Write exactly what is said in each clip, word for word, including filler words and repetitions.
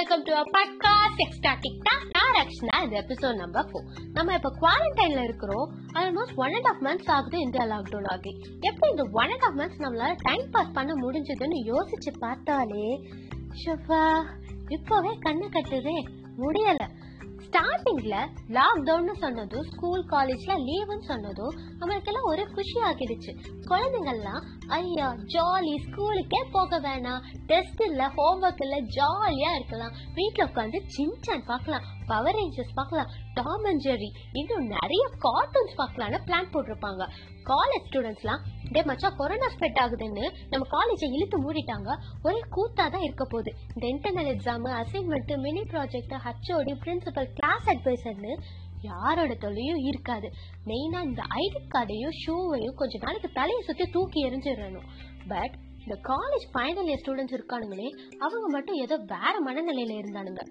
Welcome to our podcast ecstatic talk star ஆக்ஷனா. இது episode number நான்கு. நம்ம இப்ப குவாரண்டைன்ல இருக்கிறோம். Almost one and half months ஆகுது இந்த லாக்டவுன் ஆகி. எப்போ இந்த ஒன் அண்ட் ஹாஃப் மந்த்ஸ் நம்மளால டைம் பாஸ் பண்ண முடிஞ்சதுன்னு யோசிச்சு பார்த்தாலே ஷபா இப்பவே கண்ணு கட்டுதே, முடியல. ஸ்டார்டிங்ல லாக்டவுன்னு சொன்னதும் ஸ்கூல் காலேஜ்ல லீவுன்னு சொன்னதும் அவங்களுக்கெல்லாம் ஒரு குஷி ஆகிடுச்சு. குழந்தைங்கள்லாம் ஐயா ஜாலி, ஸ்கூலுக்கே போக வேணாம், டெஸ்ட் இல்லை, ஹோம்ஒர்க் இல்லை, ஜாலியாக இருக்கலாம், வீட்டில் உட்காந்து சின்சான் பார்க்கலாம், பவர் ரேஞ்சர்ஸ் பார்க்கலாம், டாம் அண்ட் ஜெர்ரி, இன்னும் நிறைய கார்ட்டூன்ஸ் பார்க்கலான்னு பிளான் போட்டிருப்பாங்க. காலேஜ் ஸ்டூடெண்ட்ஸ்லாம் டே மச்சான் கொரோனா ஸ்ப்ரெட் ஆகுதுன்னு நம்ம காலேஜை இழுத்து மூடிட்டாங்க, ஒரே கூத்தாதான் இருக்க போகுது. இந்த internal exam, assignment, mini project, HOD, principal, class அட்வைசர்னு யாரோட தொழிலையும் இருக்காது. மெயினா இந்த ஐடி கார்டையும் ஷூவையும் கொஞ்ச நாளைக்கு தலையை சுற்றி தூக்கி எரிஞ்சிடணும். பட் இந்த காலேஜ் ஃபைனல் இயர் ஸ்டூடெண்ட்ஸ் இருக்கானுங்களே, அவங்க மட்டும் ஏதோ வேற மனநிலையில இருந்தானுங்க.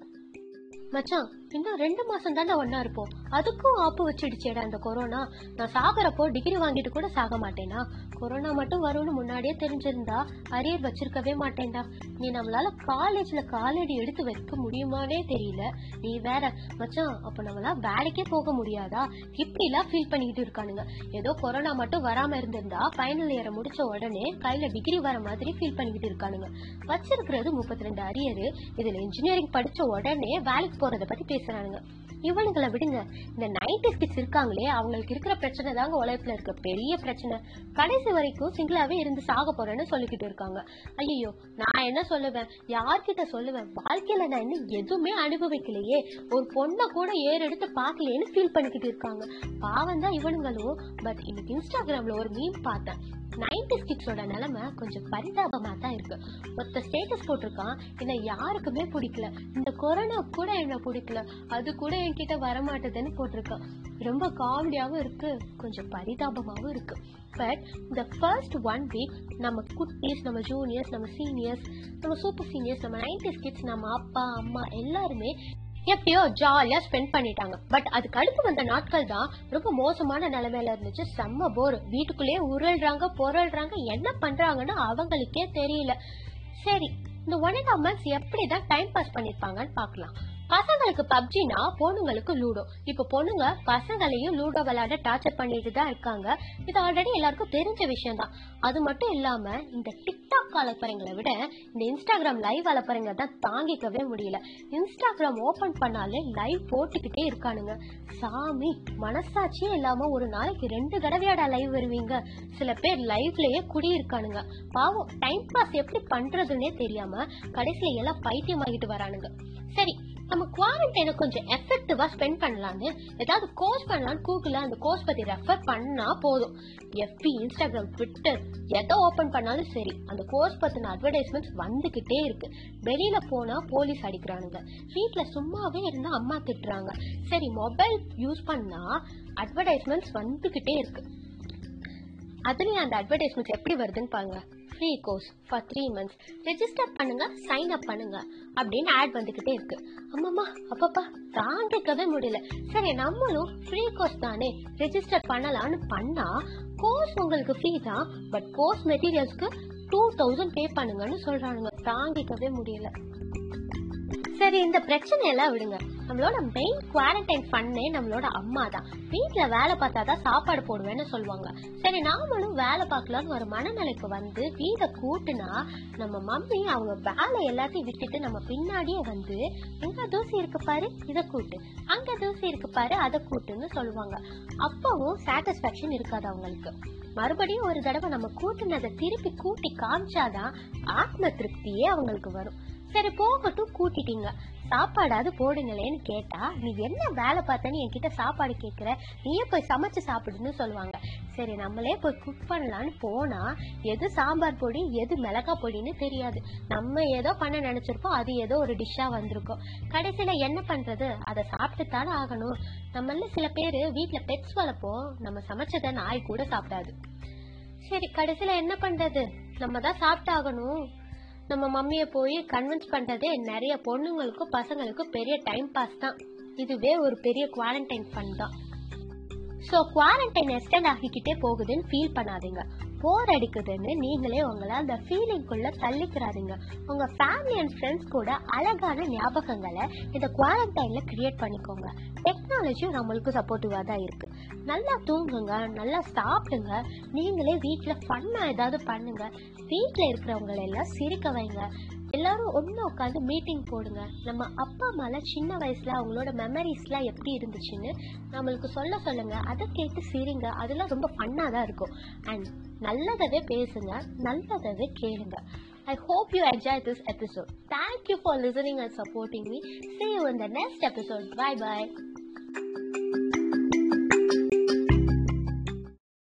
மச்சான் இன்னும் ரெண்டு மாசம் தானே ஒன்னா இருப்போம், அதுக்கும் ஆப்பு வச்சிடுச்சேடா இந்த கொரோனா. நான் சாகிறப்போ டிகிரி வாங்கிட்டு கூட சாக மாட்டேனா? கொரோனா மட்டும் வரும்னு முன்னாடியே தெரிஞ்சிருந்தா அரியர் வச்சிருக்கவே மாட்டேன்டா. நீ நம்மளால காலேஜ்ல காலடி எடுத்து வைக்க முடியுமானே தெரியல. நீ வேற மச்சான், அப்போ நம்மளா வேலைக்கே போக முடியாதா? இப்படிலாம் ஃபீல் பண்ணிக்கிட்டு இருக்கானுங்க. ஏதோ கொரோனா மட்டும் வராம இருந்திருந்தா ஃபைனல் இயரை முடிச்ச உடனே கையில டிகிரி வர மாதிரி ஃபீல் பண்ணிக்கிட்டு இருக்கானுங்க. வச்சிருக்கிறது முப்பத்தி ரெண்டு அரியரு. இதுல இன்ஜினியரிங் படிச்ச உடனே வேலைக்கு போறதை பத்தி பேசுறானுங்க. இவனுங்களை விடுங்க, இந்த நைன்டிஸ் கிட்ஸ் இருக்காங்களே, அவங்களுக்கு இருக்கிற பிரச்சனை தாங்க உலகத்துல இருக்க பெரிய பிரச்சனை. கடைசி வரைக்கும் சிங்கிளாவே இருந்து சாக போறேன்னு சொல்லிக்கிட்டு இருக்காங்க. ஐயோ நான் என்ன சொல்லுவேன், யார்கிட்ட சொல்லுவேன்? வாழ்க்கையில நான் இன்னும் எதுவுமே அனுபவிக்கலையே, ஒரு பொண்ணை கூட ஏறெடுத்து பார்க்கலையேன்னு ஃபீல் பண்ணிக்கிட்டு இருக்காங்க. பாவம் தான் இவனுங்களும். பட் இன்னைக்கு இன்ஸ்டாகிராம்ல ஒரு மீம் பார்த்தேன். நைன்டிஸ் கிட்ஸோட நிலைமை கொஞ்சம் பரிதாபமா தான் இருக்கு. மொத்த ஸ்டேட்டஸ் போட்டிருக்கான், என்னை யாருக்குமே பிடிக்கல, இந்த கொரோனா கூட என்னை பிடிக்கல, அது கூட என்கிட்ட வரமாட்டதுன்னு போட்டிருக்கான். ரொம்ப காமெடியாகவும் இருக்கு, கொஞ்சம் பரிதாபமாகவும் இருக்கு. பட் இந்த ஃபர்ஸ்ட் ஒன் வீக் நம்ம குட்டீஸ், நம்ம ஜூனியர்ஸ், நம்ம சீனியர்ஸ், நம்ம சூப்பர் சீனியர்ஸ், நம்ம நைன்டிஸ் கிட்ஸ், நம்ம அப்பா அம்மா எல்லாருமே எப்பயோ ஜாலியாக ஸ்பெண்ட் பண்ணிட்டாங்க. பட் அதுக்கு அடுத்து வந்த நாட்கள் தான் ரொம்ப மோசமான நிலைமையில இருந்துச்சு. செம்ம போர், வீட்டுக்குள்ளேயே உருள்றாங்க, பொருள்றாங்க, என்ன பண்றாங்கன்னு அவங்களுக்கே தெரியல. சரி, இந்த ஒன் அண்ட் ஹாஃப் மந்த்ஸ் எப்படிதான் டைம் பாஸ் பண்ணிருப்பாங்கன்னு பார்க்கலாம். பசங்களுக்கு பப்ஜினா, பொண்ணுங்களுக்கு லூடோ. இப்போ பொண்ணுங்க பசங்களையும் லூடோ விளையாட டார்ச்சர் பண்ணிட்டு தான் இருக்காங்க. இது ஆல்ரெடி எல்லாருக்கும் தெரிஞ்ச விஷயம் தான். அது மட்டும் இல்லாம இந்த டிக்டாக் அலப்பறைங்களை விட இந்த இன்ஸ்டாகிராம் லைவ் அலப்பறைங்களை தான் தாங்கிக்கவே முடியல. இன்ஸ்டாகிராம் ஓபன் பண்ணாலே லைவ் போட்டுக்கிட்டே இருக்கானுங்க. சாமி, மனசாட்சியே இல்லாம ஒரு நாளைக்கு ரெண்டு தடவையாடா லைவ் வருவீங்க. சில பேர் லைவ்லயே குடியிருக்கானுங்க. பாவம், டைம் பாஸ் எப்படி பண்றதுன்னே தெரியாம கடைசியில எல்லாம் பைத்தியமாகிட்டு வரானுங்க. சரி, நம்ம குவாரண்டைனை கொஞ்சம் எஃபெக்டிவா ஸ்பெண்ட் பண்ணலான்னு ஏதாவது கோர்ஸ் பண்ணலான்னு கூகுள்ல அந்த கோர்ஸ் பத்தி ரெஃபர் பண்ணா போதும். எஃபி, இன்ஸ்டாகிராம், ட்விட்டர் எதோ ஓபன் பண்ணாலும் சரி, அந்த கோர்ஸ் பத்தின அட்வர்டைஸ்மெண்ட்ஸ் வந்துகிட்டே இருக்கு. வெளியில போனா போலீஸ் அடிக்கிறானுங்க, வீட்டுல சும்மாவே இருந்தா அம்மா திட்டுறாங்க. சரி, மொபைல் யூஸ் பண்ணா அட்வர்டைஸ்மெண்ட்ஸ் வந்துகிட்டே இருக்கு. அதுலயும் அந்த அட்வர்டைஸ்மெண்ட்ஸ் எப்படி வருதுன்னு பாருங்க. Free course for three months register பண்ணுங்க, சைன் அப் பண்ணுங்க அப்படின்னு ஆட் வந்துகிட்டே இருக்கு. அம்மாமா அப்பப்பா தாண்டிக்கவே முடியல. சரி, நம்மளும் ஃப்ரீ கோர்ஸ் தானே ரெஜிஸ்டர் பண்ணலான்னு பண்ணா கோர்ஸ் உங்களுக்கு ஃப்ரீ தான், பட் கோர்ஸ் மெட்டீரியல்ஸ்க்கு டூ தௌசண்ட் பே பண்ணுங்கன்னு சொல்றானுங்க. தாண்டிக்கவே முடியல. சரி, இந்த பிரச்சனையெல்லாம் விடுங்க. நம்மளோட மெயின் குவாரண்டைன் பண்ணே நம்மளோட அம்மா தான். வீட்டில் வேலை பார்த்தா தான் சாப்பாடு போடுவேன்னு சொல்லுவாங்க. சரி, நாமளும் வேலை பார்க்கலான்னு ஒரு மனநிலைக்கு வந்து வீட்டை கூட்டினா நம்ம மம்மி அவங்க வேலை எல்லாத்தையும் விட்டுட்டு நம்ம பின்னாடியே வந்து இங்கே தூசி இருக்கு பாரு இதை கூட்டு, அங்கே தூசி இருக்கு பாரு அதை கூட்டுன்னு சொல்லுவாங்க. அப்பவும் சாட்டிஸ்ஃபேக்ஷன் இருக்காது அவங்களுக்கு. மறுபடியும் ஒரு தடவை நம்ம கூட்டினதை திருப்பி கூட்டி காமிச்சாதான் ஆத்ம திருப்தியே அவங்களுக்கு வரும். சரி போகட்டும், கூட்டிட்டீங்க, சாப்பாடாவது போடுங்களேன்னு கேட்டா நீ என்ன வேலை பார்த்தேன்னு என்கிட்ட சாப்பாடு கேட்குற, நீயே போய் சமைச்சு சாப்பிடுன்னு சொல்லுவாங்க. சரி, நம்மளே போய் குக் பண்ணலான்னு போனா எது சாம்பார் பொடி எது மிளகா பொடின்னு தெரியாது. நம்ம ஏதோ பண்ண நினைச்சிருப்போம், அது ஏதோ ஒரு டிஷ்ஷா வந்திருக்கும். கடைசியில என்ன பண்றது, அதை சாப்பிட்டுத்தானே ஆகணும். நம்மள சில பேர் வீட்டுல பெட்ஸ் வளர்ப்போம், நம்ம சமைச்சதை நாய் கூட சாப்பிடாது. சரி, கடைசியில என்ன பண்றது, நம்ம தான் சாப்பிட்டாகணும். நம்ம மம்மியை போய் கன்வின்ஸ் பண்ணுறதே நிறைய பொண்ணுங்களுக்கும் பசங்களுக்கும் பெரிய டைம் பாஸ் தான். இதுவே ஒரு பெரிய குவாரண்டைன் ஃபன் தான். ஸோ குவாரண்டைன் எக்ஸ்டெண்ட் ஆகிக்கிட்டே போகுதுன்னு ஃபீல் பண்ணாதீங்க. போர் அடிக்குதுன்னு நீங்களே உங்களை அந்த ஃபீலிங்குள்ளே தள்ளிக்கிறாதீங்க. உங்கள் ஃபேமிலி அண்ட் ஃப்ரெண்ட்ஸ் கூட அழகான ஞாபகங்களை இந்த குவாரண்டைனில் க்ரியேட் பண்ணிக்கோங்க. டெக்னாலஜியும் நம்மளுக்கு சப்போர்ட்டிவாக தான் இருக்குது. நல்லா தூங்குங்க, நல்லா சாப்பிடுங்க, நீங்களே வீட்டில் ஃபன்னாக ஏதாவது பண்ணுங்கள். வீட்டில் இருக்கிறவங்களெல்லாம் சிரிக்க வைங்க. எல்லாரும் ஒன்று உட்காந்து மீட்டிங் போடுங்க. நம்ம அப்பா அம்மாலாம் சின்ன வயசில் அவங்களோட மெமரிஸ்லாம் எப்படி இருந்துச்சுன்னு நம்மளுக்கு சொல்ல சொல்லுங்கள். அதை கேட்டு சிரிங்க. அதெல்லாம் ரொம்ப ஃபன்னாக தான் இருக்கும். அண்ட் நல்லதவே பேசுங்க, நல்லதவே கேளுங்க. I hope you enjoyed this episode. Thank you for listening and supporting me. See you in the next episode. Bye bye.